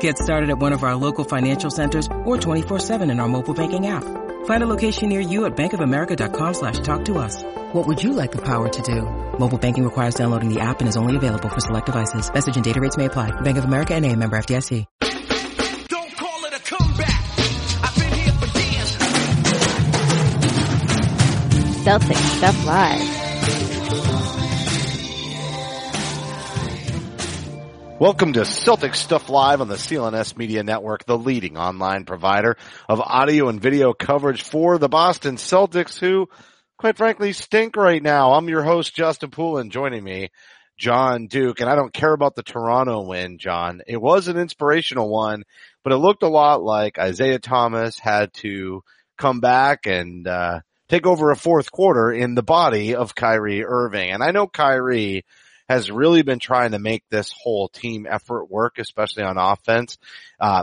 Get started at one of our local financial centers or 24/7 in our mobile banking app. Find a location near you at bankofamerica.com/talktous. What would you like the power to do? Mobile banking requires downloading the app and is only available for select devices. Message and data rates may apply. Bank of America N.A., member FDIC. Don't call it a comeback. I've been here for years. Celtics Stuff Live. Welcome to Celtics Stuff Live on the CLNS Media Network, the leading online provider of audio and video coverage for the Boston Celtics, who, quite frankly, stink right now. I'm your host, Justin Poulin. Joining me, John Duke. And I don't care about the Toronto win, John. It was an inspirational one, but it looked a lot like Isaiah Thomas had to come back and take over a fourth quarter in the body of Kyrie Irving. And I know Kyrie has really been trying to make this whole team effort work, especially on offense.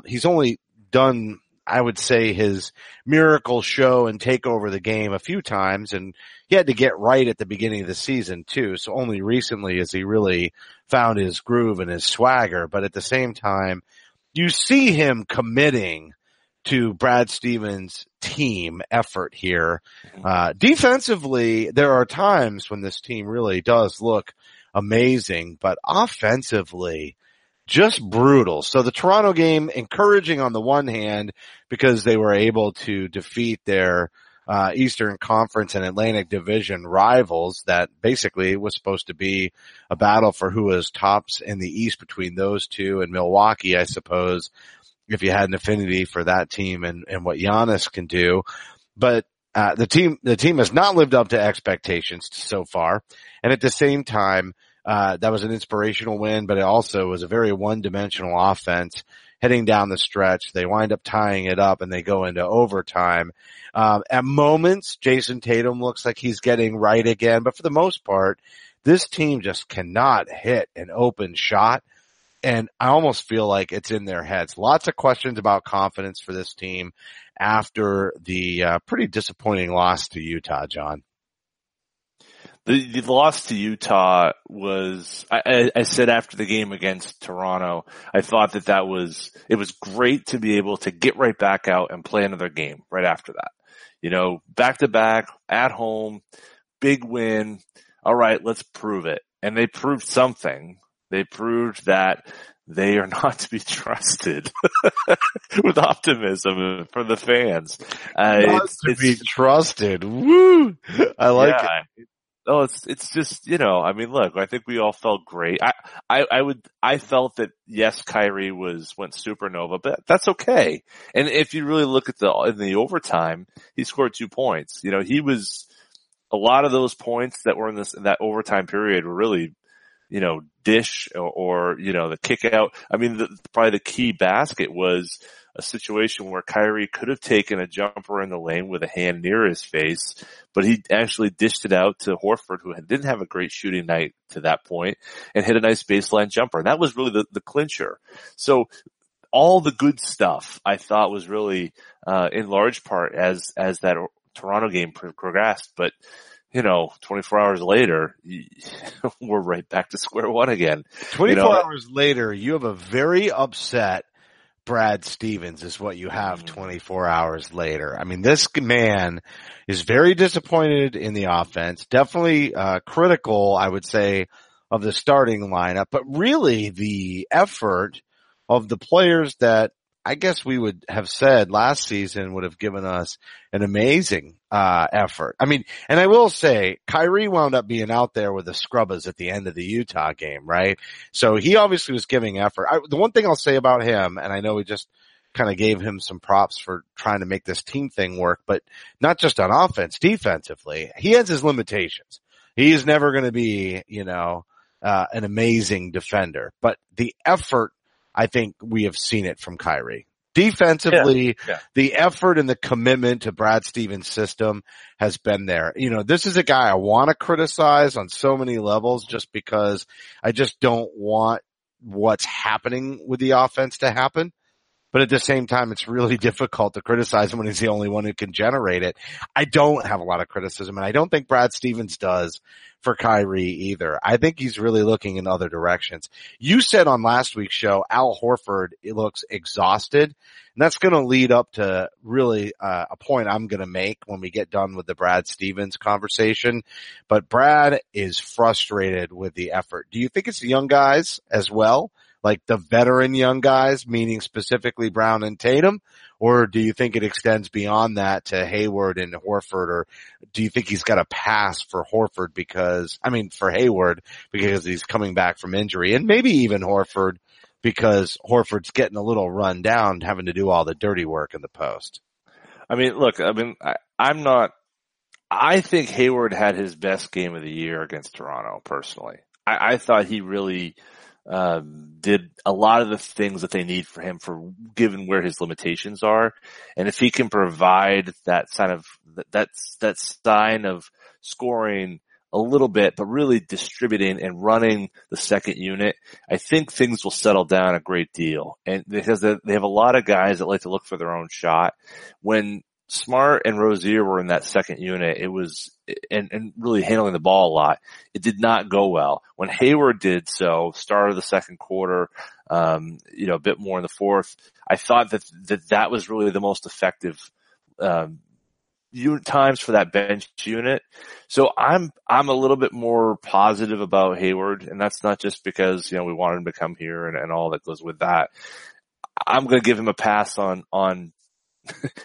He's only done, I would say, his miracle show and take over the game a few times, and he had to get right at the beginning of the season too. So only recently has he really found his groove and his swagger. But at the same time, you see him committing to Brad Stevens' team effort here. Defensively, there are times when this team really does look amazing, but offensively, just brutal. So the Toronto game, encouraging on the one hand because they were able to defeat their Eastern Conference and Atlantic Division rivals that basically was supposed to be a battle for who was tops in the East between those two and Milwaukee, I suppose, if you had an affinity for that team and what Giannis can do. But the team has not lived up to expectations so far. And at the same time, that was an inspirational win, but it also was a very one-dimensional offense heading down the stretch. They wind up tying it up and they go into overtime. At moments, Jason Tatum looks like he's getting right again, but for the most part, this team just cannot hit an open shot. And I almost feel like it's in their heads. Lots of questions about confidence for this team after the pretty disappointing loss to Utah, John. The loss to Utah was, I said after the game against Toronto, I thought that was, it was great to be able to get right back out and play another game right after that. You know, back to back, at home, big win. All right, let's prove it. And they proved something. They proved that they are not to be trusted with optimism for the fans. Not to be trusted. Woo! I like it. Oh, it's just, you know, I mean, look, I think we all felt great. I felt that yes, Kyrie went supernova, but that's okay. And if you really look at in the overtime, he scored 2 points. You know, he was, a lot of those points that were in that overtime period were really, you know, dish or you know, the kick out. I mean, probably the key basket was a situation where Kyrie could have taken a jumper in the lane with a hand near his face, but he actually dished it out to Horford, who didn't have a great shooting night to that point, and hit a nice baseline jumper. And that was really the clincher. So all the good stuff, I thought, was really, in large part as that Toronto game progressed, but you know, 24 hours later, we're right back to square one again. 24 hours later, you have a very upset Brad Stevens is what you have 24 hours later. I mean, this man is very disappointed in the offense, definitely critical, I would say, of the starting lineup, but really the effort of the players that I guess we would have said last season would have given us an amazing effort. I mean, and I will say Kyrie wound up being out there with the scrubbers at the end of the Utah game, right? So he obviously was giving effort. The one thing I'll say about him, and I know we just kind of gave him some props for trying to make this team thing work, but not just on offense, defensively, he has his limitations. He is never going to be, an amazing defender, but the effort, I think we have seen it from Kyrie. Defensively, the effort and the commitment to Brad Stevens' system has been there. You know, this is a guy I want to criticize on so many levels just because I just don't want what's happening with the offense to happen. But at the same time, it's really difficult to criticize him when he's the only one who can generate it. I don't have a lot of criticism, and I don't think Brad Stevens does for Kyrie either. I think he's really looking in other directions. You said on last week's show, Al Horford looks exhausted, and that's going to lead up to really a point I'm going to make when we get done with the Brad Stevens conversation. But Brad is frustrated with the effort. Do you think it's the young guys as well? Like the veteran young guys, meaning specifically Brown and Tatum? Or do you think it extends beyond that to Hayward and Horford? Or do you think he's got a pass for Horford for Hayward because he's coming back from injury, and maybe even Horford because Horford's getting a little run down having to do all the dirty work in the post? I think Hayward had his best game of the year against Toronto personally. I thought he really did a lot of the things that they need for him, for given where his limitations are. And if he can provide that sign of scoring a little bit, but really distributing and running the second unit, I think things will settle down a great deal. And because they have a lot of guys that like to look for their own shot. When Smart and Rozier were in that second unit, it was and really handling the ball a lot, it did not go well. When Hayward did so, start of the second quarter, a bit more in the fourth, I thought that was really the most effective times for that bench unit. So I'm a little bit more positive about Hayward, and that's not just because we wanted him to come here and all that goes with that. I'm going to give him a pass on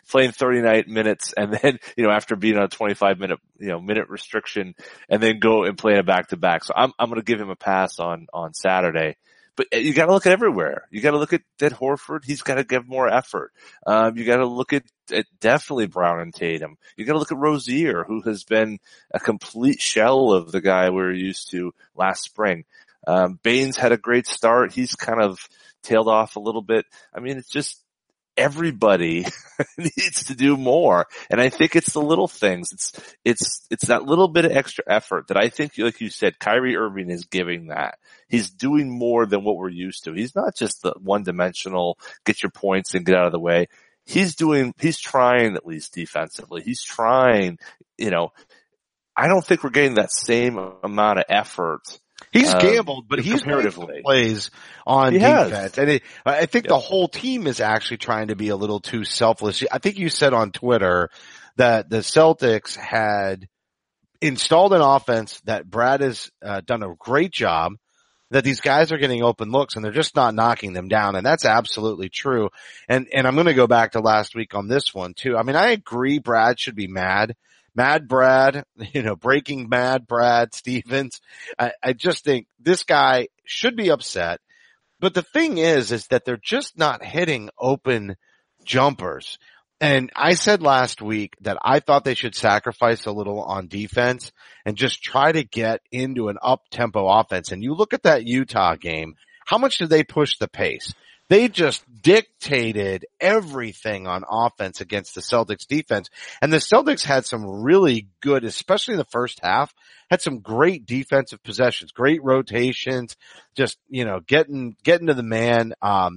playing 39 minutes and then, after being on a 25-minute, minute restriction, and then go and play a back-to-back. So I'm going to give him a pass on Saturday. But you got to look at everywhere. You got to look at Horford. He's got to give more effort. You got to look at definitely Brown and Tatum. You got to look at Rozier, who has been a complete shell of the guy we were used to last spring. Baines had a great start. He's kind of tailed off a little bit. It's just, everybody needs to do more. And I think it's the little things. It's that little bit of extra effort that I think, like you said, Kyrie Irving is giving that. He's doing more than what we're used to. He's not just the one-dimensional, get your points and get out of the way. He's trying, at least defensively. He's trying, I don't think we're getting that same amount of effort. He's gambled, but he's made some plays on defense. And I think the whole team is actually trying to be a little too selfless. I think you said on Twitter that the Celtics had installed an offense that Brad has done a great job, that these guys are getting open looks and they're just not knocking them down. And that's absolutely true. And I'm going to go back to last week on this one too. I agree Brad should be mad. Mad Brad, breaking mad Brad Stevens. I just think this guy should be upset. But the thing is that they're just not hitting open jumpers. And I said last week that I thought they should sacrifice a little on defense and just try to get into an up-tempo offense. And you look at that Utah game, how much did they push the pace? They just dictated everything on offense against the Celtics defense. And the Celtics had some really good, especially in the first half, had some great defensive possessions, great rotations, just, getting to the man,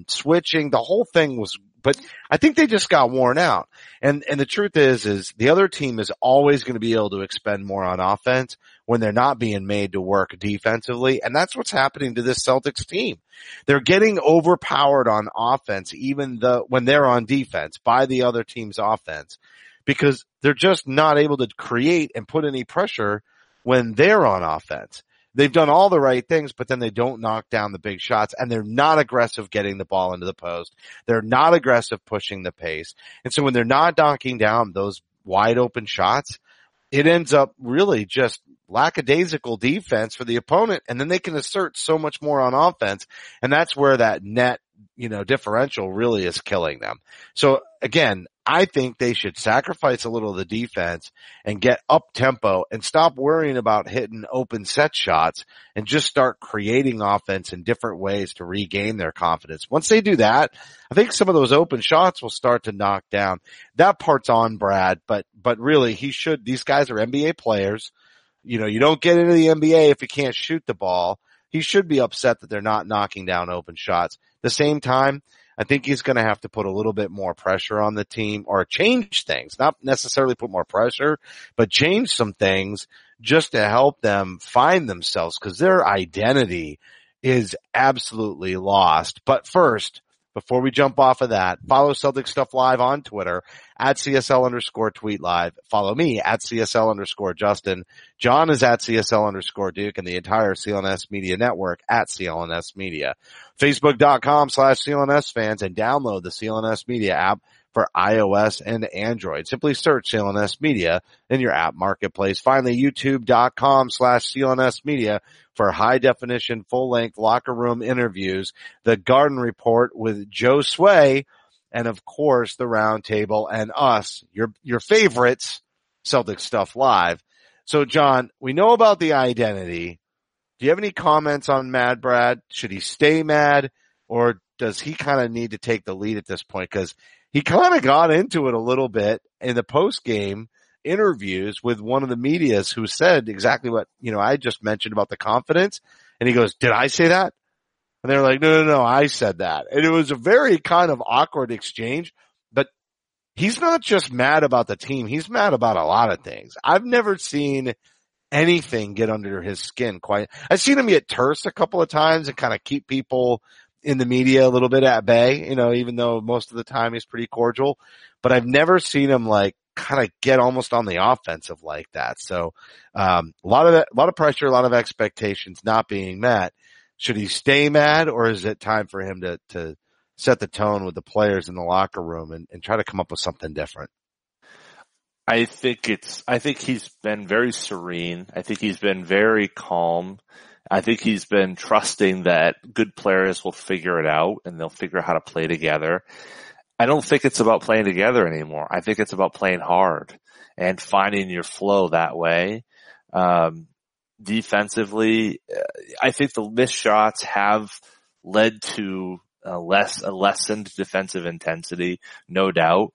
switching. The whole thing was, but I think they just got worn out. And the truth is the other team is always going to be able to expend more on offense when they're not being made to work defensively. And that's what's happening to this Celtics team. They're getting overpowered on offense, when they're on defense, by the other team's offense, because they're just not able to create and put any pressure when they're on offense. They've done all the right things, but then they don't knock down the big shots, and they're not aggressive getting the ball into the post. They're not aggressive pushing the pace. And so when they're not knocking down those wide open shots, it ends up really just lackadaisical defense for the opponent, and then they can assert so much more on offense, and that's where that net, you know, differential really is killing them. So again, I think they should sacrifice a little of the defense and get up tempo and stop worrying about hitting open set shots and just start creating offense in different ways to regain their confidence. Once they do that, I think some of those open shots will start to knock down. That part's on Brad, but really he should. These guys are NBA players. You know, you don't get into the NBA if you can't shoot the ball. He should be upset that they're not knocking down open shots. At the same time, I think he's going to have to put a little bit more pressure on the team or change things, not necessarily put more pressure, but change some things just to help them find themselves, because their identity is absolutely lost. But first, before we jump off of that, follow Celtic Stuff Live on Twitter at CSL_tweet live. Follow me at CSL_Justin. John is at CSL_Duke, and the entire CLNS Media Network at CLNS Media. Facebook.com/CLNS fans, and download the CLNS Media app for iOS and Android. Simply search CLNS Media in your app marketplace. Finally, youtube.com/CLNS Media for high-definition, full-length locker room interviews, the Garden Report with Joe Sway, and, of course, the Roundtable and us, your favorites, Celtic Stuff Live. So, John, we know about the identity. Do you have any comments on Mad Brad? Should he stay mad, or does he kind of need to take the lead at this point? Because he kind of got into it a little bit in the post-game interviews with one of the medias who said exactly what, you know, I just mentioned about the confidence. And he goes, did I say that? And they were like, no, I said that. And it was a very kind of awkward exchange. But he's not just mad about the team. He's mad about a lot of things. I've never seen anything get under his skin quite. I've seen him get terse a couple of times and kind of keep people in the media a little bit at bay, you know, even though most of the time he's pretty cordial. But I've never seen him like kind of get almost on the offensive like that. So a lot of pressure, a lot of expectations not being met. Should he stay mad, or is it time for him to set the tone with the players in the locker room and try to come up with something different? I think he's been very serene. I think he's been very calm. I think he's been trusting that good players will figure it out and they'll figure out how to play together. I don't think it's about playing together anymore. I think it's about playing hard and finding your flow that way. Defensively, I think the missed shots have led to a lessened defensive intensity, no doubt.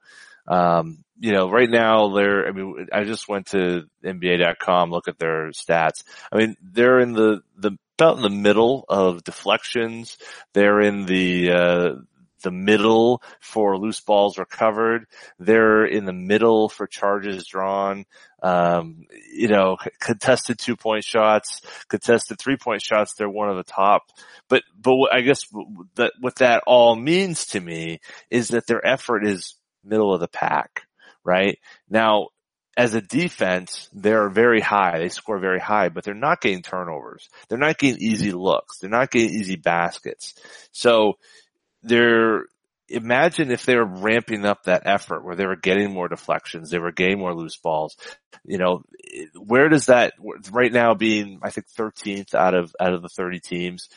You know, right now they're, I mean, I just went to NBA.com, look at their stats. I mean, they're in about in the middle of deflections. They're in the middle for loose balls recovered. They're in the middle for charges drawn. You know, contested 2-point shots, contested 3-point shots. They're one of the top. But I guess that what that all means to me is that their effort is middle of the pack, right? Now, as a defense, they're very high. They score very high, but they're not getting turnovers. They're not getting easy looks. They're not getting easy baskets. So imagine if they were ramping up that effort where they were getting more deflections, they were getting more loose balls. You know, where does that, right now being, I think, 13th out of the 30 teams,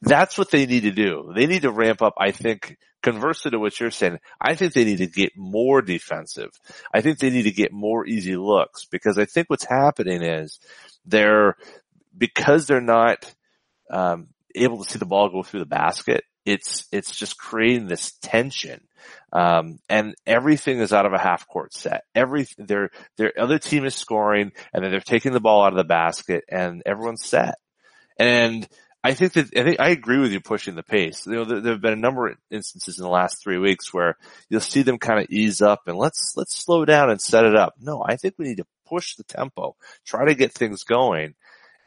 that's what they need to do. They need to ramp up, I think. Conversely to what you're saying, I think they need to get more defensive. I think they need to get more easy looks, because I think what's happening is because they're not able to see the ball go through the basket, it's just creating this tension. And everything is out of a half court set. Their other team is scoring, and then they're taking the ball out of the basket, and everyone's set. And I think I agree with you pushing the pace. You know, there have been a number of instances in the last 3 weeks where you'll see them kind of ease up and let's slow down and set it up. No, I think we need to push the tempo, try to get things going.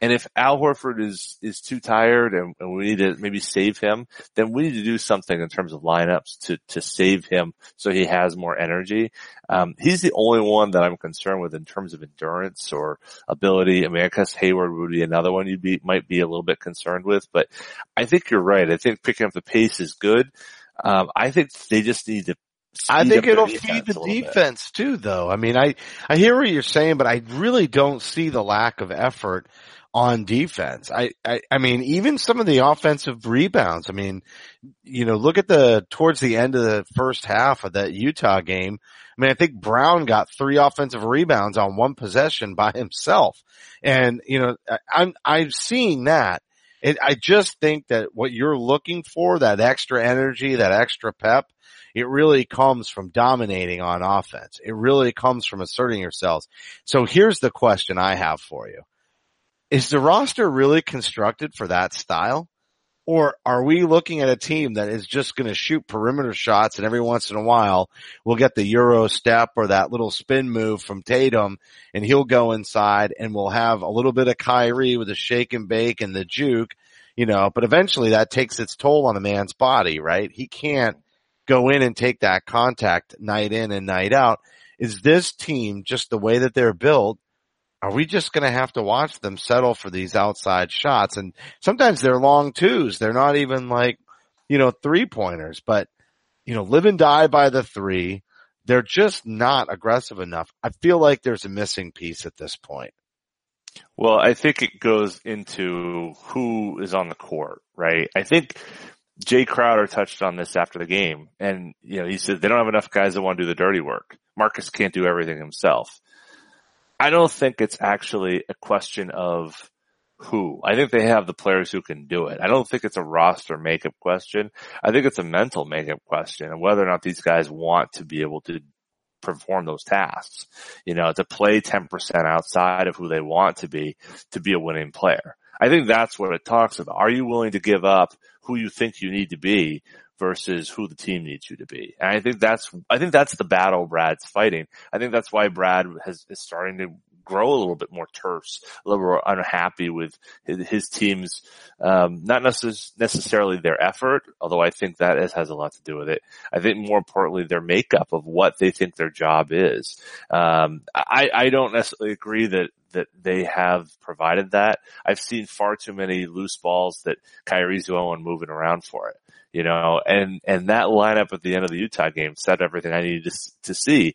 And if Al Horford is too tired and we need to maybe save him, then we need to do something in terms of lineups to save him so he has more energy. He's the only one that I'm concerned with in terms of endurance or ability. I mean, I guess Hayward would be another one might be a little bit concerned with, but I think you're right. I think picking up the pace is good. I think they just need to I think it'll feed the defense too, though. I mean, I hear what you're saying, but I really don't see the lack of effort on defense. I mean, even some of the offensive rebounds. I mean, you know, look at towards the end of the first half of that Utah game. I mean, I think Brown got 3 offensive rebounds on 1 possession by himself. And, you know, I'm seeing that. I just think that what you're looking for, that extra energy, that extra pep, it really comes from dominating on offense. It really comes from asserting yourselves. So here's the question I have for you. Is the roster really constructed for that style? Or are we looking at a team that is just going to shoot perimeter shots and every once in a while we'll get the Euro step or that little spin move from Tatum and he'll go inside and we'll have a little bit of Kyrie with a shake and bake and the juke, you know, but eventually that takes its toll on a man's body, right? He can't go in and take that contact night in and night out. Is this team just the way that they're built? Are we just going to have to watch them settle for these outside shots? And sometimes they're long twos. They're not even like, you know, 3-pointers, but, you know, live and die by the 3. They're just not aggressive enough. I feel like there's a missing piece at this point. Well, I think it goes into who is on the court, right? I think Jay Crowder touched on this after the game. And, you know, he said they don't have enough guys that want to do the dirty work. Marcus can't do everything himself. I don't think it's actually a question of who. I think they have the players who can do it. I don't think it's a roster makeup question. I think it's a mental makeup question and whether or not these guys want to be able to perform those tasks, you know, to play 10% outside of who they want to be a winning player. I think that's what it talks about. Are you willing to give up who you think you need to be versus who the team needs you to be? And I think that's the battle Brad's fighting. I think that's why Brad is starting to grow a little bit more terse, a little more unhappy with his team's, not necessarily their effort, although I think that has a lot to do with it. I think more importantly, their makeup of what they think their job is. I don't necessarily agree that they have provided that. I've seen far too many loose balls that Kyrie's the only one moving around for it, you know, and that lineup at the end of the Utah game said everything I needed to see.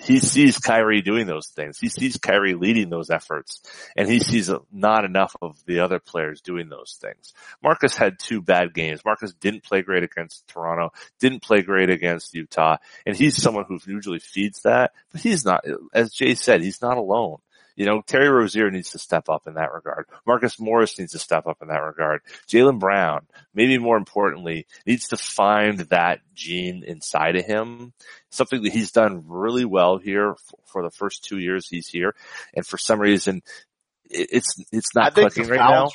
He sees Kyrie doing those things. He sees Kyrie leading those efforts, and he sees not enough of the other players doing those things. Marcus had 2 bad games. Marcus didn't play great against Toronto, didn't play great against Utah, and he's someone who usually feeds that, but he's not, as Jay said, he's not alone. You know, Terry Rozier needs to step up in that regard. Marcus Morris needs to step up in that regard. Jaylen Brown, maybe more importantly, needs to find that gene inside of him, something that he's done really well here for the first 2 years he's here. And for some reason, it's not clicking right now.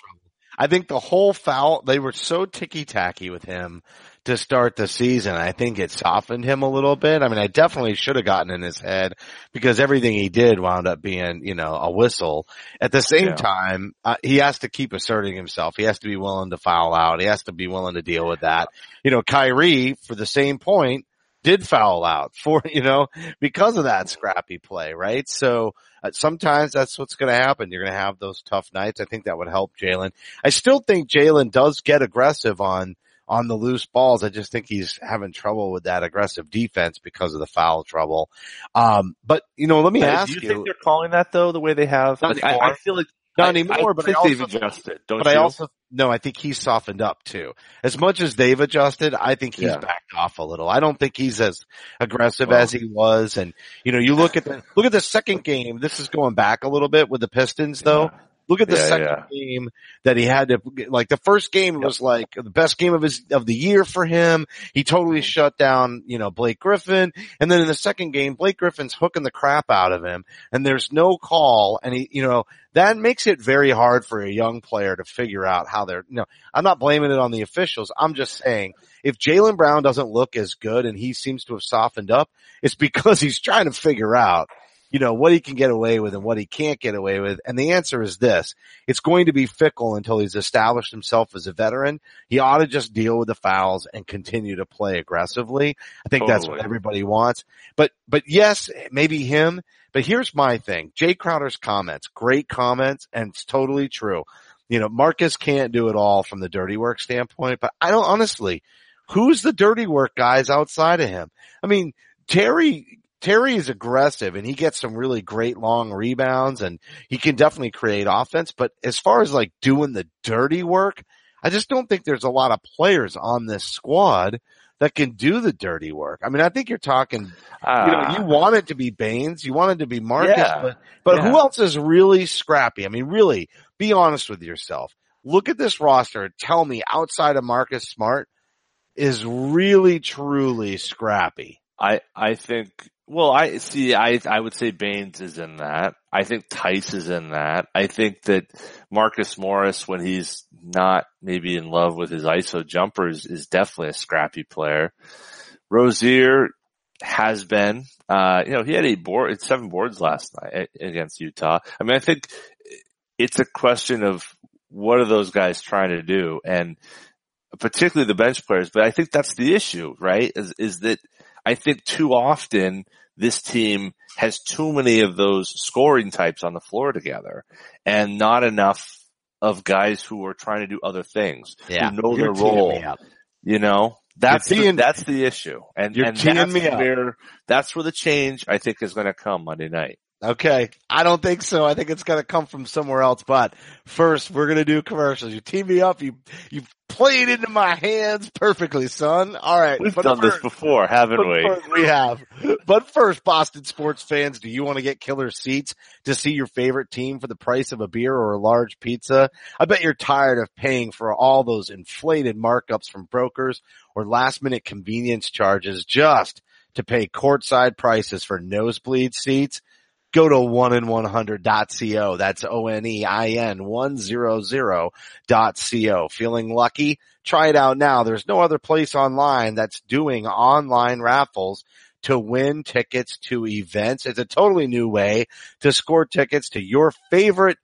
I think the whole foul, they were so ticky-tacky with him to start the season. I think it softened him a little bit. I mean, I definitely should have gotten in his head because everything he did wound up being, you know, a whistle. At the same time, he has to keep asserting himself. He has to be willing to foul out. He has to be willing to deal with that. You know, Kyrie, for the same point, did foul out for, you know, because of that scrappy play, right? So sometimes that's what's going to happen. You're going to have those tough nights. I think that would help Jaylen. I still think Jaylen does get aggressive on the loose balls. I just think he's having trouble with that aggressive defense because of the foul trouble. But, you know, let me ask you. Do you think they're calling that, though, the way they have? I feel like not anymore, but I think they've adjusted. Don't you? No, I think he's softened up too. As much as they've adjusted, I think he's backed off a little. I don't think he's as aggressive as he was. And you know, you look at the second game. This is going back a little bit with the Pistons though. Look at the second game that he had to, like the first game was like the best game of the year for him. He totally shut down, you know, Blake Griffin. And then in the second game, Blake Griffin's hooking the crap out of him and there's no call. And he, you know, that makes it very hard for a young player to figure out how they're, you know, I'm not blaming it on the officials. I'm just saying if Jaylen Brown doesn't look as good and he seems to have softened up, it's because he's trying to figure out you know, what he can get away with and what he can't get away with. And the answer is this. It's going to be fickle until he's established himself as a veteran. He ought to just deal with the fouls and continue to play aggressively. I think that's what everybody wants. But yes, maybe him. But here's my thing. Jay Crowder's comments, great comments, and it's totally true. You know, Marcus can't do it all from the dirty work standpoint, but I don't, honestly, who's the dirty work guys outside of him? I mean, Terry is aggressive and he gets some really great long rebounds and he can definitely create offense. But as far as like doing the dirty work, I just don't think there's a lot of players on this squad that can do the dirty work. I mean, I think you're talking, you want it to be Baines, you want it to be Marcus, but who else is really scrappy? I mean, really, be honest with yourself. Look at this roster and tell me outside of Marcus Smart is really, truly scrappy. I think, well, I see, I would say Baines is in that. I think Tice is in that. I think that Marcus Morris, when he's not maybe in love with his ISO jumpers, is definitely a scrappy player. Rozier has been, he had 7 boards last night against Utah. I mean, I think it's a question of what are those guys trying to do, and particularly the bench players. But I think that's the issue, right? Is that I think too often this team has too many of those scoring types on the floor together and not enough of guys who are trying to do other things, who know their role. You know, that's the issue. And that's where the change, I think, is going to come Monday night. Okay. I don't think so. I think it's going to come from somewhere else. But first, we're going to do commercials. You team me up. You played into my hands perfectly, son. All right. We've done this before, haven't we? We have. But first, Boston sports fans, do you want to get killer seats to see your favorite team for the price of a beer or a large pizza? I bet you're tired of paying for all those inflated markups from brokers or last-minute convenience charges just to pay courtside prices for nosebleed seats. Go to onein100.co. That's onein100.co. Feeling lucky? Try it out now. There's no other place online that's doing online raffles to win tickets to events. It's a totally new way to score tickets to your favorite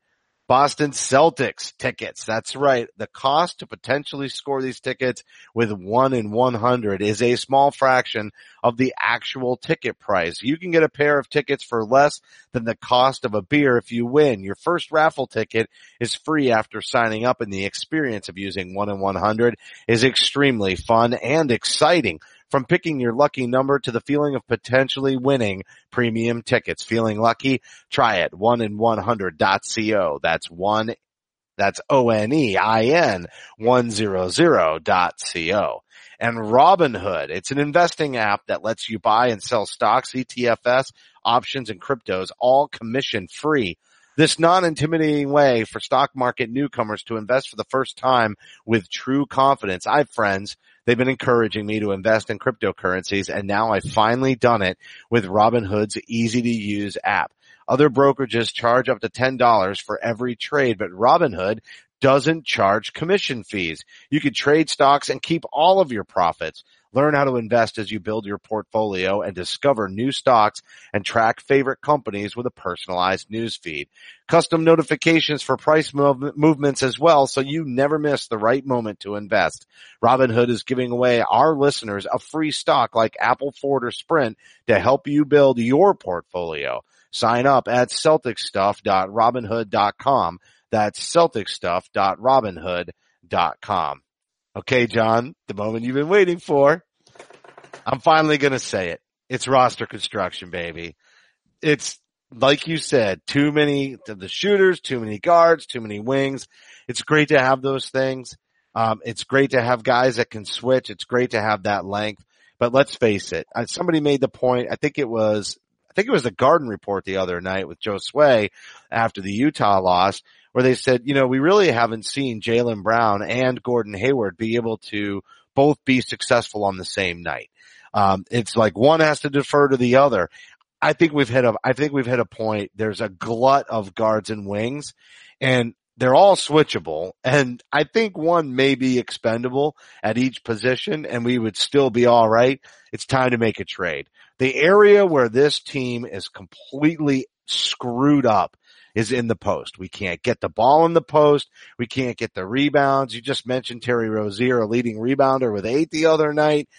Boston Celtics tickets. That's right. The cost to potentially score these tickets with 1 in 100 is a small fraction of the actual ticket price. You can get a pair of tickets for less than the cost of a beer if you win. Your first raffle ticket is free after signing up, and the experience of using 1 in 100 is extremely fun and exciting. From picking your lucky number to the feeling of potentially winning premium tickets. Feeling lucky? Try it. onein100.co. That's onein100.co. And Robinhood, it's an investing app that lets you buy and sell stocks, ETFs, options, and cryptos, all commission-free. This non-intimidating way for stock market newcomers to invest for the first time with true confidence. I have friends. They've been encouraging me to invest in cryptocurrencies, and now I've finally done it with Robinhood's easy-to-use app. Other brokerages charge up to $10 for every trade, but Robinhood doesn't charge commission fees. You can trade stocks and keep all of your profits. Learn how to invest as you build your portfolio and discover new stocks and track favorite companies with a personalized news feed. Custom notifications for price movements as well, so you never miss the right moment to invest. Robinhood is giving away our listeners a free stock like Apple, Ford, or Sprint to help you build your portfolio. Sign up at CelticStuff.Robinhood.com. That's CelticStuff.Robinhood.com. Okay, John, the moment you've been waiting for. I'm finally going to say it. It's roster construction, baby. It's, like you said, too many of the shooters, too many guards, too many wings. It's great to have those things. It's great to have guys that can switch. It's great to have that length. But let's face it. Somebody made the point. I think it was the Garden Report the other night with Joe Sway after the Utah loss, where they said, you know, we really haven't seen Jaylen Brown and Gordon Hayward be able to both be successful on the same night. It's like one has to defer to the other. I think we've hit a point. There's a glut of guards and wings, and They're all switchable, and I think one may be expendable at each position, and we would still be all right. It's time to make a trade. The area where this team is completely screwed up is in the post. We can't get the ball in the post. We can't get the rebounds. You just mentioned Terry Rozier, a leading rebounder with 8 the other night.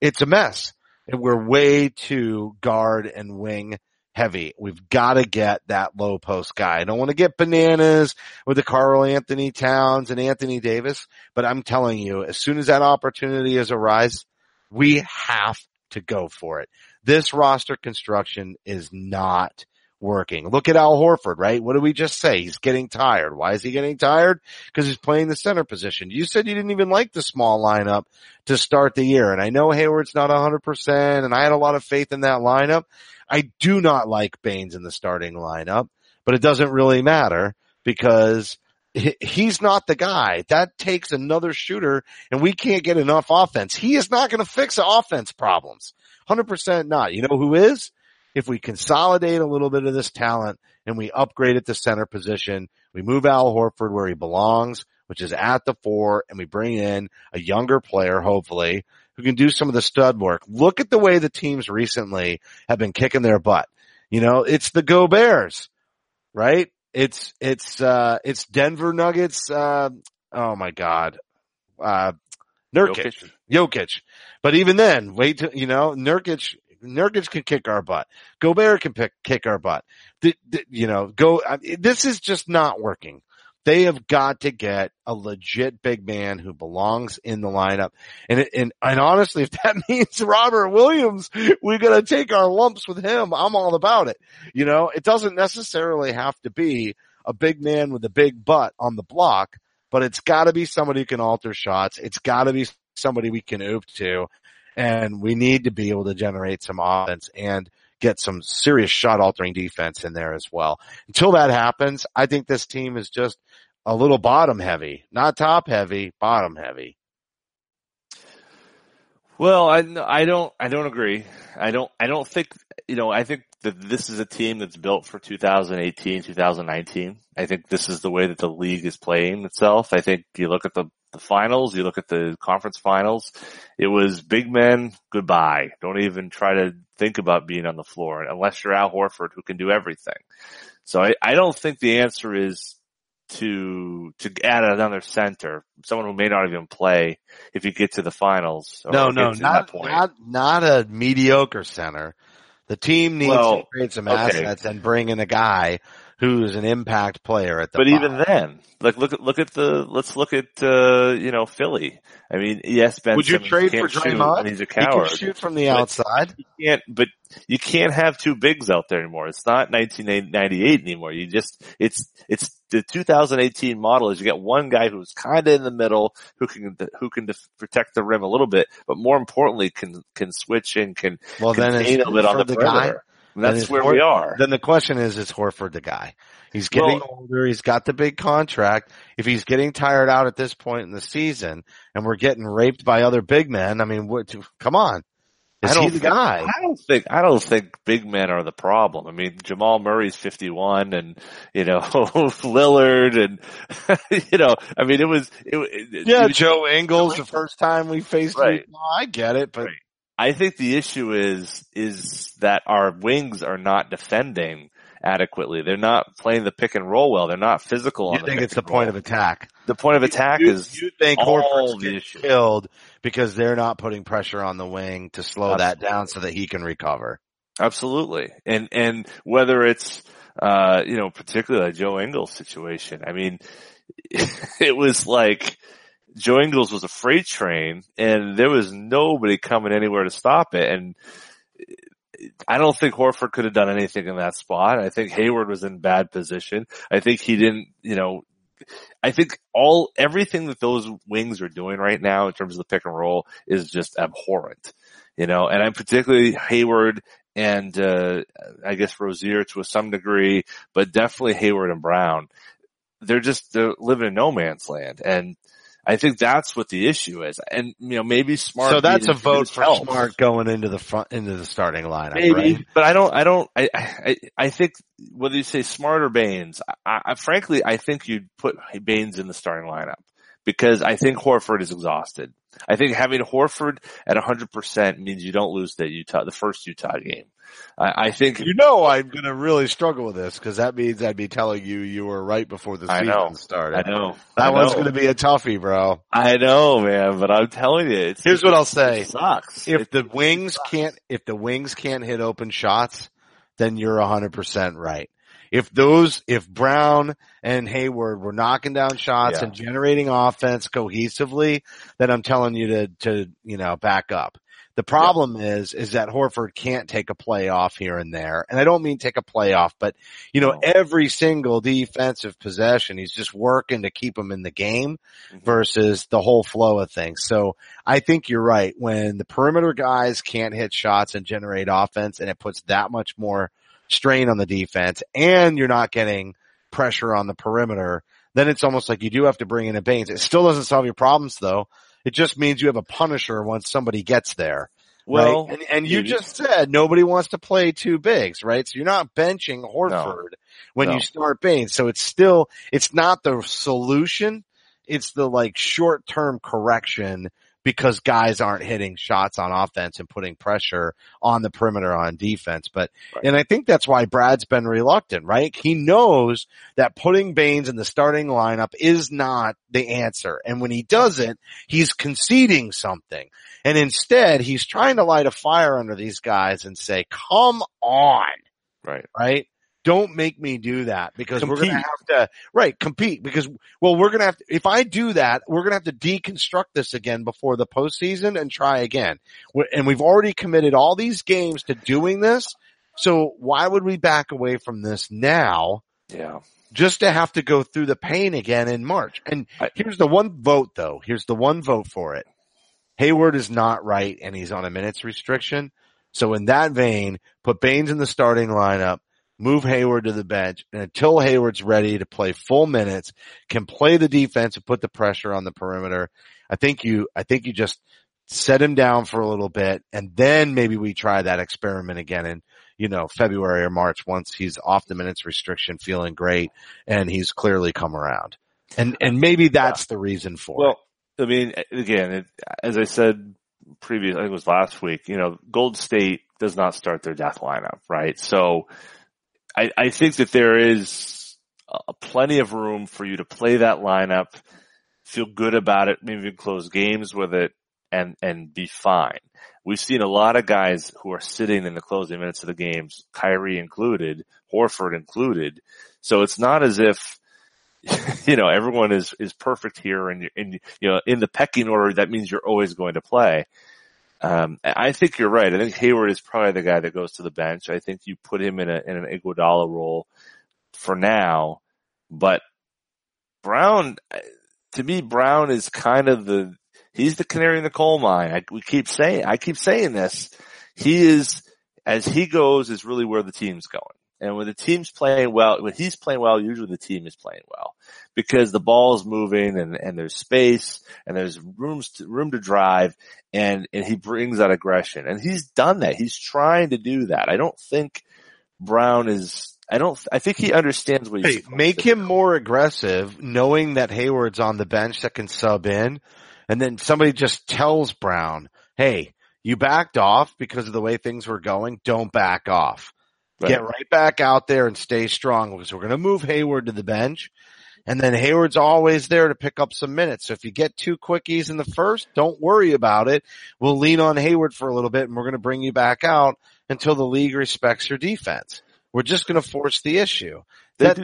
It's a mess. We're way too guard and wing heavy. We've got to get that low post guy. I don't want to get bananas with the Karl Anthony Towns and Anthony Davis, but I'm telling you, as soon as that opportunity is arise, we have to go for it. This roster construction is not working. Look at Al Horford, right? What did we just say? He's getting tired. Why is he getting tired? Because he's playing the center position. You said you didn't even like the small lineup to start the year, and I know Hayward's not 100%, and I had a lot of faith in that lineup. I do not like Baines in the starting lineup, but it doesn't really matter because he's not the guy. That takes another shooter, and we can't get enough offense. He is not going to fix the offense problems. 100% not. You know who is? If we consolidate a little bit of this talent and we upgrade at the center position, we move Al Horford where he belongs, which is at the 4, and we bring in a younger player, hopefully, who can do some of the stud work. Look at the way the teams recently have been kicking their butt. You know, it's the Go Bears, right? It's Denver Nuggets, Nurkic. Jokic. But even then, Nurkic can kick our butt. Gobert can kick our butt. This is just not working. They have got to get a legit big man who belongs in the lineup. And honestly, if that means Robert Williams, we're going to take our lumps with him. I'm all about it. You know, it doesn't necessarily have to be a big man with a big butt on the block, but it's got to be somebody who can alter shots. It's got to be somebody we can oop to. And we need to be able to generate some offense and get some serious shot-altering defense in there as well. Until that happens, I think this team is just a little bottom-heavy. Not top-heavy, bottom-heavy. Well, I don't agree. I don't think, you know, I think that this is a team that's built for 2018, 2019. I think this is the way that the league is playing itself. I think you look at the finals, you look at the conference finals, it was big men, goodbye. Don't even try to think about being on the floor unless you're Al Horford, who can do everything. So I don't think the answer is to add another center, someone who may not even play if you get to the finals. Not a mediocre center. The team needs to create some assets and bring in a guy who's an impact player at the bottom. Even then, like let's look at Philly. I mean, yes, Ben. Would you trade for Draymond? He's a coward. He can shoot from the outside. You can't have two bigs out there anymore. It's not 1998 anymore. You just it's the 2018 model is you got one guy who's kind of in the middle who can protect the rim a little bit, but more importantly can switch and contain a little bit on the perimeter. That's where we are. Then the question is Horford the guy? He's getting older. He's got the big contract. If he's getting tired out at this point in the season and we're getting raped by other big men, I mean, come on. Is he the guy? I don't think big men are the problem. I mean, Jamal Murray's 51 and, you know, Lillard and, you know, I mean, Joe Ingles, the first time we faced him. I get it, but. Right. I think the issue is that our wings are not defending adequately. They're not playing the pick and roll well. They're not physical. You think it's the point of attack? The point of attack is you think Horford's getting killed because they're not putting pressure on the wing to slow that down so that he can recover. Absolutely. And whether it's, you know, particularly like Joe Ingles' situation. I mean, it was like, Joe Ingles was a freight train and there was nobody coming anywhere to stop it. And I don't think Horford could have done anything in that spot. I think Hayward was in bad position. I think he didn't, you know, I think everything that those wings are doing right now in terms of the pick and roll is just abhorrent, you know, and I'm particularly Hayward and, I guess Rozier to some degree, but definitely Hayward and Brown. They're living in no man's land. And, I think that's what the issue is. And, you know, maybe Smart. So that's a vote for Smart going into the starting lineup. Maybe, right? But I think whether you say Smart or Baines, I frankly, I think you'd put Baines in the starting lineup because I think Horford is exhausted. I think having Horford at 100% means you don't lose the first Utah game. I think, you know, I'm going to really struggle with this because that means I'd be telling you you were right before the season started. I know. That one's going to be a toughie, bro. I know, man, but I'm telling you. Here's what I'll say. It sucks. If the wings can't hit open shots, then you're 100% right. If Brown and Hayward were knocking down shots and generating offense cohesively, then I'm telling you to back up. The problem is that Horford can't take a play off here and there. And I don't mean take a play off, but every single defensive possession, he's just working to keep him in the game versus the whole flow of things. So I think you're right. When the perimeter guys can't hit shots and generate offense, and it puts that much more strain on the defense, and you're not getting pressure on the perimeter, then it's almost like you do have to bring in a Baines. It still doesn't solve your problems, though. It just means you have a punisher once somebody gets there. Well, right? And you just said nobody wants to play two bigs, right? So you're not benching Horford when you start Baines. So it's not the solution. It's the short-term correction because guys aren't hitting shots on offense and putting pressure on the perimeter on defense. But, and I think that's why Brad's been reluctant, right? He knows that putting Baines in the starting lineup is not the answer. And when he does it, he's conceding something. And instead, he's trying to light a fire under these guys and say, come on. Right? Don't make me do that because we're going to have to, compete because, we're going to have to, if I do that, we're going to have to deconstruct this again before the postseason and try again. And we've already committed all these games to doing this. So why would we back away from this now? Yeah. Just to have to go through the pain again in March. And here's the one vote though. Here's the one vote for it. Hayward is not right and he's on a minutes restriction. So in that vein, put Baines in the starting lineup. Move Hayward to the bench, and until Hayward's ready to play full minutes, can play the defense and put the pressure on the perimeter. I think you just set him down for a little bit, and then maybe we try that experiment again in, February or March once he's off the minutes restriction, feeling great, and he's clearly come around. And maybe that's the reason for it. I mean, again, as I said previous, I think it was last week, Golden State does not start their death lineup, right? So I think that there is plenty of room for you to play that lineup, feel good about it, maybe close games with it, and be fine. We've seen a lot of guys who are sitting in the closing minutes of the games, Kyrie included, Horford included. So it's not as if, everyone is perfect here and in the pecking order, that means you're always going to play. I think you're right. I think Hayward is probably the guy that goes to the bench. I think you put him in an Iguodala role for now, but Brown is kind of he's the canary in the coal mine. I keep saying this. He is, as he goes, is really where the team's going. And when the team's playing well, when he's playing well, usually the team is playing well because the ball is moving and there's space and there's room to drive and he brings that aggression and he's done that. He's trying to do that. I don't think Brown is. I think he understands what he's. Make him more aggressive, knowing that Hayward's on the bench that can sub in, and then somebody just tells Brown, "Hey, you backed off because of the way things were going. Don't back off." Get right back out there and stay strong because we're going to move Hayward to the bench. And then Hayward's always there to pick up some minutes. So if you get two quickies in the first, don't worry about it. We'll lean on Hayward for a little bit and we're going to bring you back out until the league respects your defense. We're just going to force the issue.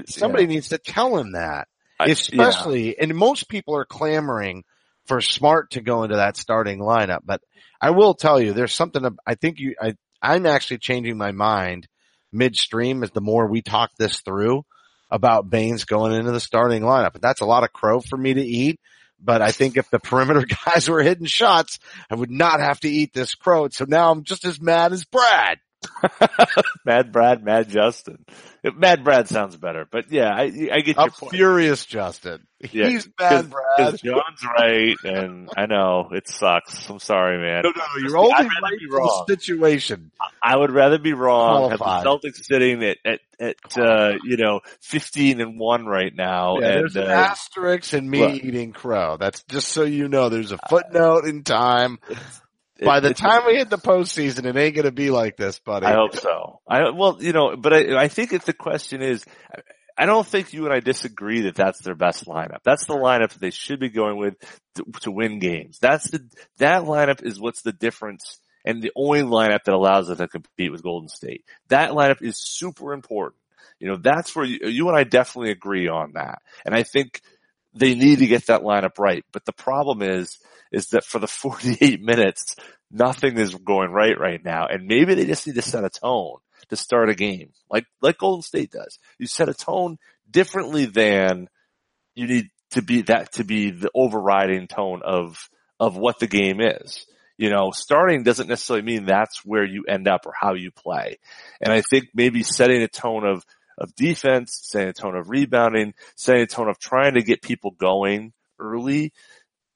Somebody needs to tell him that. And most people are clamoring for Smart to go into that starting lineup. But I will tell you, there's something I'm actually changing my mind midstream as the more we talk this through about Baines going into the starting lineup. And that's a lot of crow for me to eat, but I think if the perimeter guys were hitting shots, I would not have to eat this crow. So now I'm just as mad as Brad. Mad Brad, Mad Justin. Mad Brad sounds better, but yeah, I get your point. I'm furious, Justin. Yeah, he's Mad Brad. Because John's right, and I know it sucks. I'm sorry, man. No, you're only right in the situation. I would rather be wrong. Have the Celtics sitting at 15-1 right now. Yeah, and there's an asterisk and me eating crow. That's just so you know. There's a footnote in time. By the time we hit the postseason, it ain't gonna be like this, buddy. I hope so. I think if the question is, I don't think you and I disagree that that's their best lineup. That's the lineup that they should be going with to win games. That lineup is what's the difference and the only lineup that allows them to compete with Golden State. That lineup is super important. That's where you and I definitely agree on that. And I think they need to get that lineup right. But the problem is that for the 48 minutes, nothing is going right now. And maybe they just need to set a tone to start a game, like Golden State does. You set a tone differently than you need to be the overriding tone of what the game is. Starting doesn't necessarily mean that's where you end up or how you play. And I think maybe setting a tone of defense, setting a tone of rebounding, setting a tone of trying to get people going early,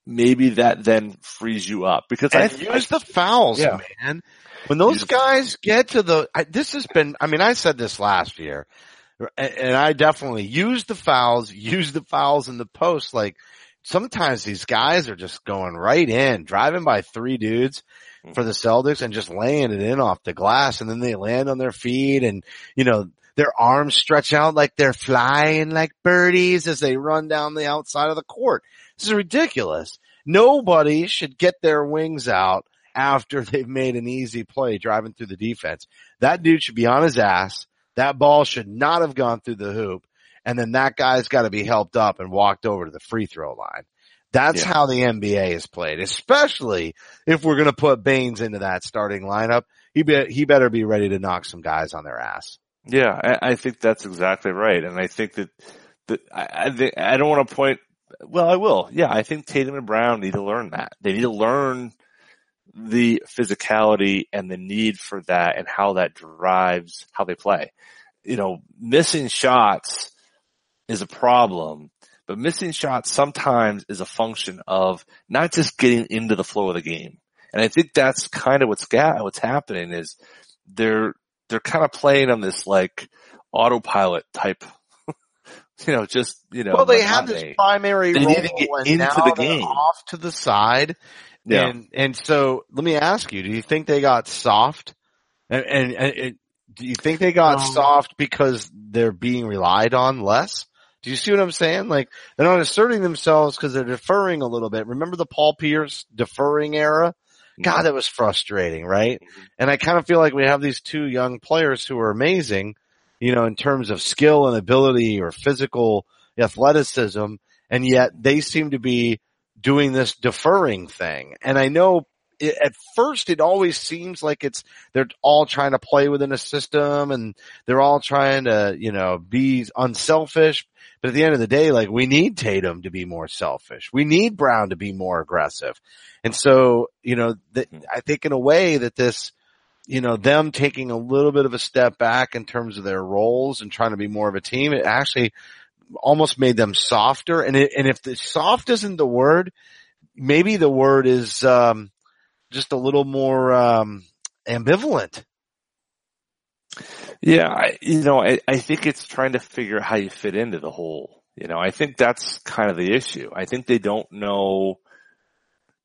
maybe that then frees you up. Because use the fouls, man. When those guys get to I said this last year, and I definitely use the fouls in the post. Like, sometimes these guys are just going right in, driving by three dudes for the Celtics and just laying it in off the glass, and then they land on their feet and, their arms stretch out like they're flying like birdies as they run down the outside of the court. This is ridiculous. Nobody should get their wings out after they've made an easy play driving through the defense. That dude should be on his ass. That ball should not have gone through the hoop. And then that guy's got to be helped up and walked over to the free throw line. That's how the NBA is played, especially if we're going to put Baines into that starting lineup. He better be ready to knock some guys on their ass. Yeah, I think that's exactly right. And I think that I don't want to point, well, I will. Yeah, I think Tatum and Brown need to learn that. They need to learn the physicality and the need for that and how that drives how they play. Missing shots is a problem, but missing shots sometimes is a function of not just getting into the flow of the game. And I think that's kind of what's happening is they're kind of playing on this like autopilot type, Well, they have this primary role and now the game off to the side, and so let me ask you: do you think they got soft? And do you think they got soft because they're being relied on less? Do you see what I'm saying? Like, they're not asserting themselves because they're deferring a little bit. Remember the Paul Pierce deferring era? God, that was frustrating, right? And I kind of feel like we have these two young players who are amazing, in terms of skill and ability or physical athleticism, and yet they seem to be doing this deferring thing. And I know at first it always seems like they're all trying to play within a system and they're all trying to, be unselfish. But at the end of the day, like, we need Tatum to be more selfish. We need Brown to be more aggressive. And so, I think in a way that this, them taking a little bit of a step back in terms of their roles and trying to be more of a team, it actually almost made them softer. And if the soft isn't the word, maybe the word is, just a little more, ambivalent. Yeah, I think it's trying to figure out how you fit into the whole. I think that's kind of the issue. I think they don't know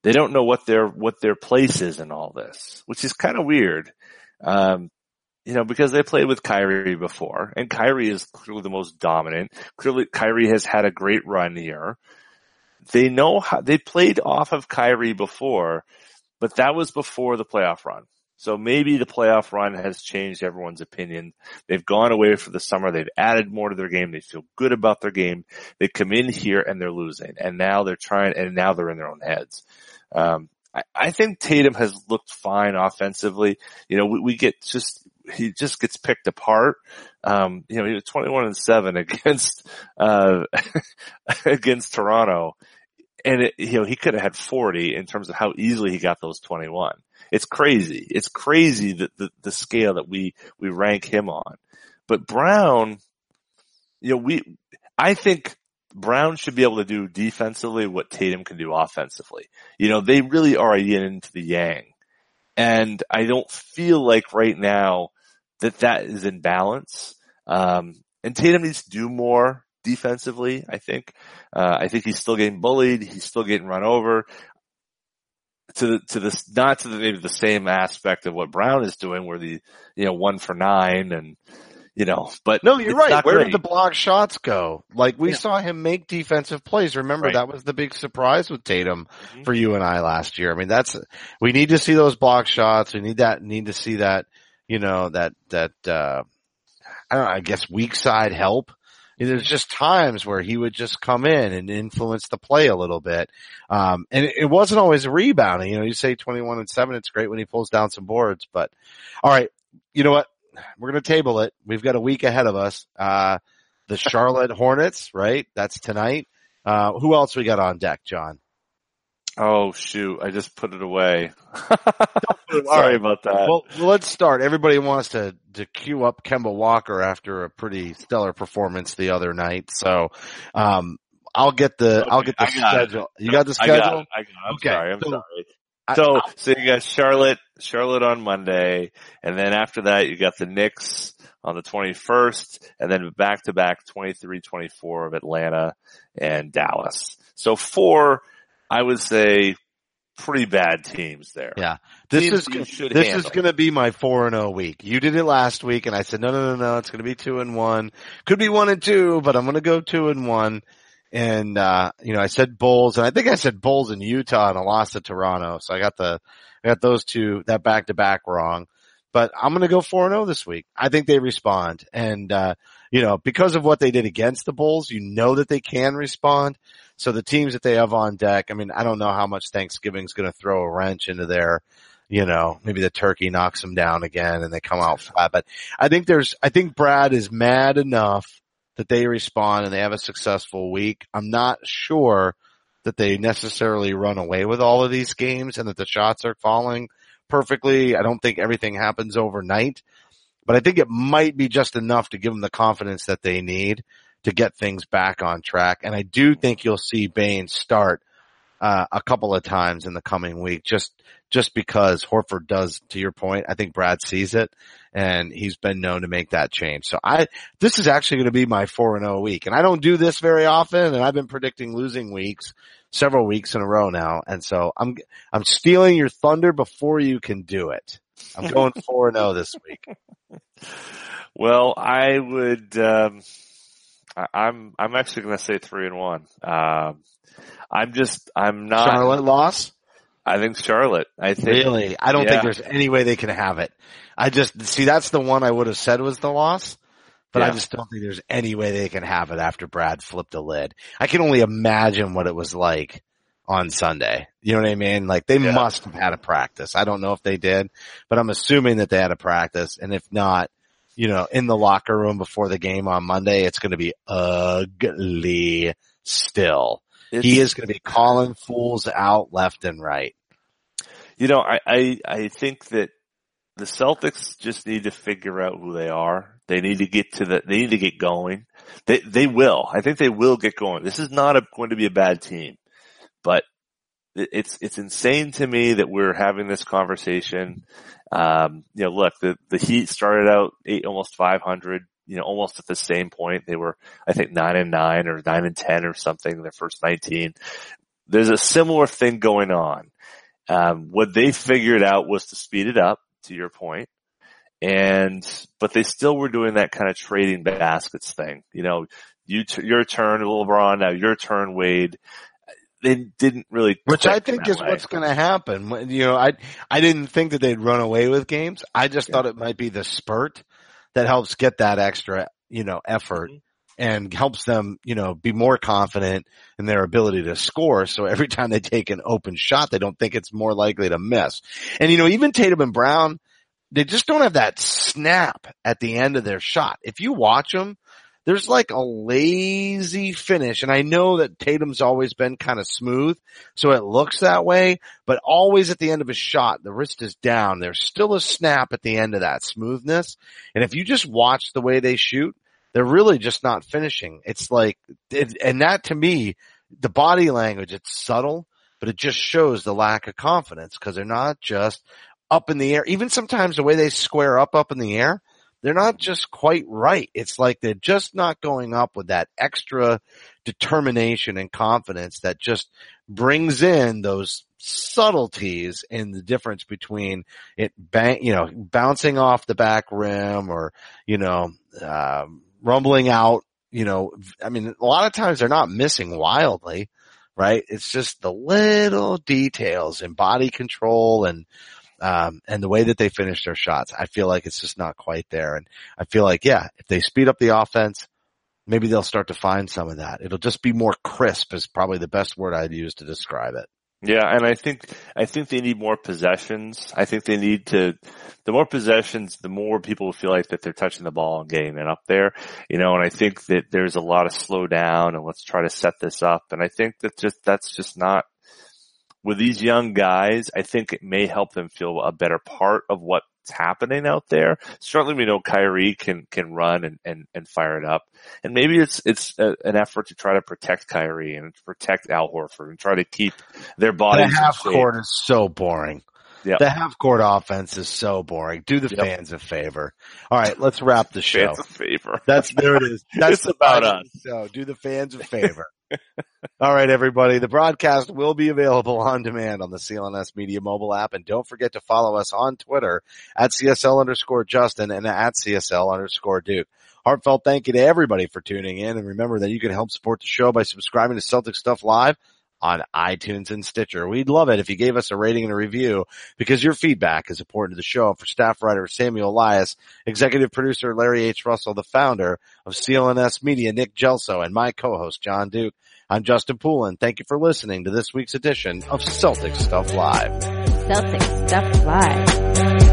what their place is in all this, which is kind of weird. Because they played with Kyrie before, and Kyrie is clearly the most dominant. Clearly Kyrie has had a great run here. They know how they played off of Kyrie before, but that was before the playoff run. So maybe the playoff run has changed everyone's opinion. They've gone away for the summer. They've added more to their game. They feel good about their game. They come in here and they're losing. And now they're now they're in their own heads. I think Tatum has looked fine offensively. He just gets picked apart. He was 21-7 against Toronto. And it, you know, he could have had 40 in terms of how easily he got those 21. It's crazy. It's crazy that the scale that we rank him on. But Brown, you know, I think Brown should be able to do defensively what Tatum can do offensively. You know, they really are a yin into the yang. And I don't feel like right now that is in balance. And Tatum needs to do more defensively, I think. I think he's still getting bullied. He's still getting run over. Maybe the same aspect of what Brown is doing, where the, you know, 1 for 9 and, you know, but no, you're right. Where did the block shots go? Like we saw him make defensive plays. Remember, that was the big surprise with Tatum for you and I last year. I mean, we need to see those block shots. We need to see that, you know, that I don't know, I guess weak side help. There's just times where he would just come in and influence the play a little bit. And it wasn't always rebounding. You know, you say 21 and 7, it's great when he pulls down some boards, but all right. You know what? We're going to table it. We've got a week ahead of us. The Charlotte Hornets, right? That's tonight. Who else we got on deck, John? Oh, shoot. I just put it away. Sorry about that. Well, let's start. Everybody wants to queue up Kemba Walker after a pretty stellar performance the other night. So, I'll get the schedule. You got the schedule? I'm sorry. So you got Charlotte on Monday, and then after that you got the Knicks on the 21st, and then back-to-back 23-24 of Atlanta and Dallas. So 4, I would say, pretty bad teams there. Yeah. This is going to be my 4-0 week. You did it last week, and I said, no, it's going to be 2-1. Could be 1-2, but I'm going to go 2-1. And, you know, I said Bulls, and I think I said Bulls in Utah, and I lost to Toronto. So I got those two, that back-to-back wrong. But I'm going to go 4-0 this week. I think they respond. And, you know, because of what they did against the Bulls, you know that they can respond. So the teams that they have on deck, I mean, I don't know how much Thanksgiving's going to throw a wrench into their, you know, maybe the turkey knocks them down again and they come out flat. But I think Brad is mad enough that they respond and they have a successful week. I'm not sure that they necessarily run away with all of these games and that the shots are falling perfectly. I don't think everything happens overnight, but I think it might be just enough to give them the confidence that they need to get things back on track. And I do think you'll see Bain start a couple of times in the coming week, just because Horford does, to your point, I think Brad sees it, and he's been known to make that change. So this is actually going to be my 4-0 week, and I don't do this very often, and I've been predicting losing weeks several weeks in a row now, and so I'm stealing your thunder before you can do it. I'm going 4-0 this week. Well, I would I'm actually going to say 3-1. I'm not Charlotte loss. I think Charlotte. Really? I don't think there's any way they can have it. I just see that's the one I would have said was the loss, but I just don't think there's any way they can have it after Brad flipped the lid. I can only imagine what it was like on Sunday. You know what I mean? Like they must have had a practice. I don't know if they did, but I'm assuming that they had a practice, and if not, you know, in the locker room before the game on Monday, it's going to be ugly still. He is going to be calling fools out left and right. You know, I think that the Celtics just need to figure out who they are. They need to they need to get going. They will. I think they will get going. This is not going to be a bad team, but it's insane to me that we're having this conversation. You know, look, the Heat started out almost 500. You know, almost at the same point. They were, I think, 9-9 or 9-10 or something in their first 19. There's a similar thing going on. What they figured out was to speed it up, to your point. But they still were doing that kind of trading baskets thing. You know, your turn, LeBron, now your turn, Wade. They didn't really, which I think is what's going to happen. You know, I didn't think that they'd run away with games. I just thought it might be the spurt that helps get that extra, you know, effort and helps them, you know, be more confident in their ability to score. So every time they take an open shot, they don't think it's more likely to miss. And, you know, even Tatum and Brown, they just don't have that snap at the end of their shot. If you watch them, there's like a lazy finish. And I know that Tatum's always been kind of smooth, so it looks that way, but always at the end of a shot, the wrist is down. There's still a snap at the end of that smoothness. And if you just watch the way they shoot, they're really just not finishing. It's like, and that to me, the body language, it's subtle, but it just shows the lack of confidence because they're not just up in the air. Even sometimes the way they square up in the air, they're not just quite right. It's like they're just not going up with that extra determination and confidence that just brings in those subtleties in the difference between it bouncing off the back rim or, rumbling out. I mean, a lot of times they're not missing wildly, right? It's just the little details and body control and the way that they finish their shots. I feel like it's just not quite there. And I feel like, yeah, if they speed up the offense, maybe they'll start to find some of that. It'll just be more crisp is probably the best word I'd use to describe it. Yeah, and I think they need more possessions. I think they need to, the more possessions, the more people feel like that they're touching the ball and getting it up there, and I think that there's a lot of slow down and let's try to set this up. And I think that that's just not, with these young guys, I think it may help them feel a better part of what's happening out there. Certainly we know Kyrie can run and fire it up. And maybe it's an effort to try to protect Kyrie and protect Al Horford and try to keep their bodies. The half court is so boring. Yep. The half court offense is so boring. Do the fans a favor. All right, let's wrap the show. Fans a favor. There it is. That's it's about us. So do the fans a favor. All right, everybody. The broadcast will be available on demand on the CLNS Media mobile app. And don't forget to follow us on Twitter at CSL_Justin and at CSL_Duke. Heartfelt thank you to everybody for tuning in. And remember that you can help support the show by subscribing to Celtic Stuff Live on iTunes and Stitcher. We'd love it if you gave us a rating and a review because your feedback is important to the show. For staff writer Samuel Elias, executive producer Larry H. Russell, the founder of CLNS Media, Nick Gelso, and my co-host John Duke, I'm Justin Poulin. Thank you for listening to this week's edition of Celtic Stuff Live. Celtic Stuff Live.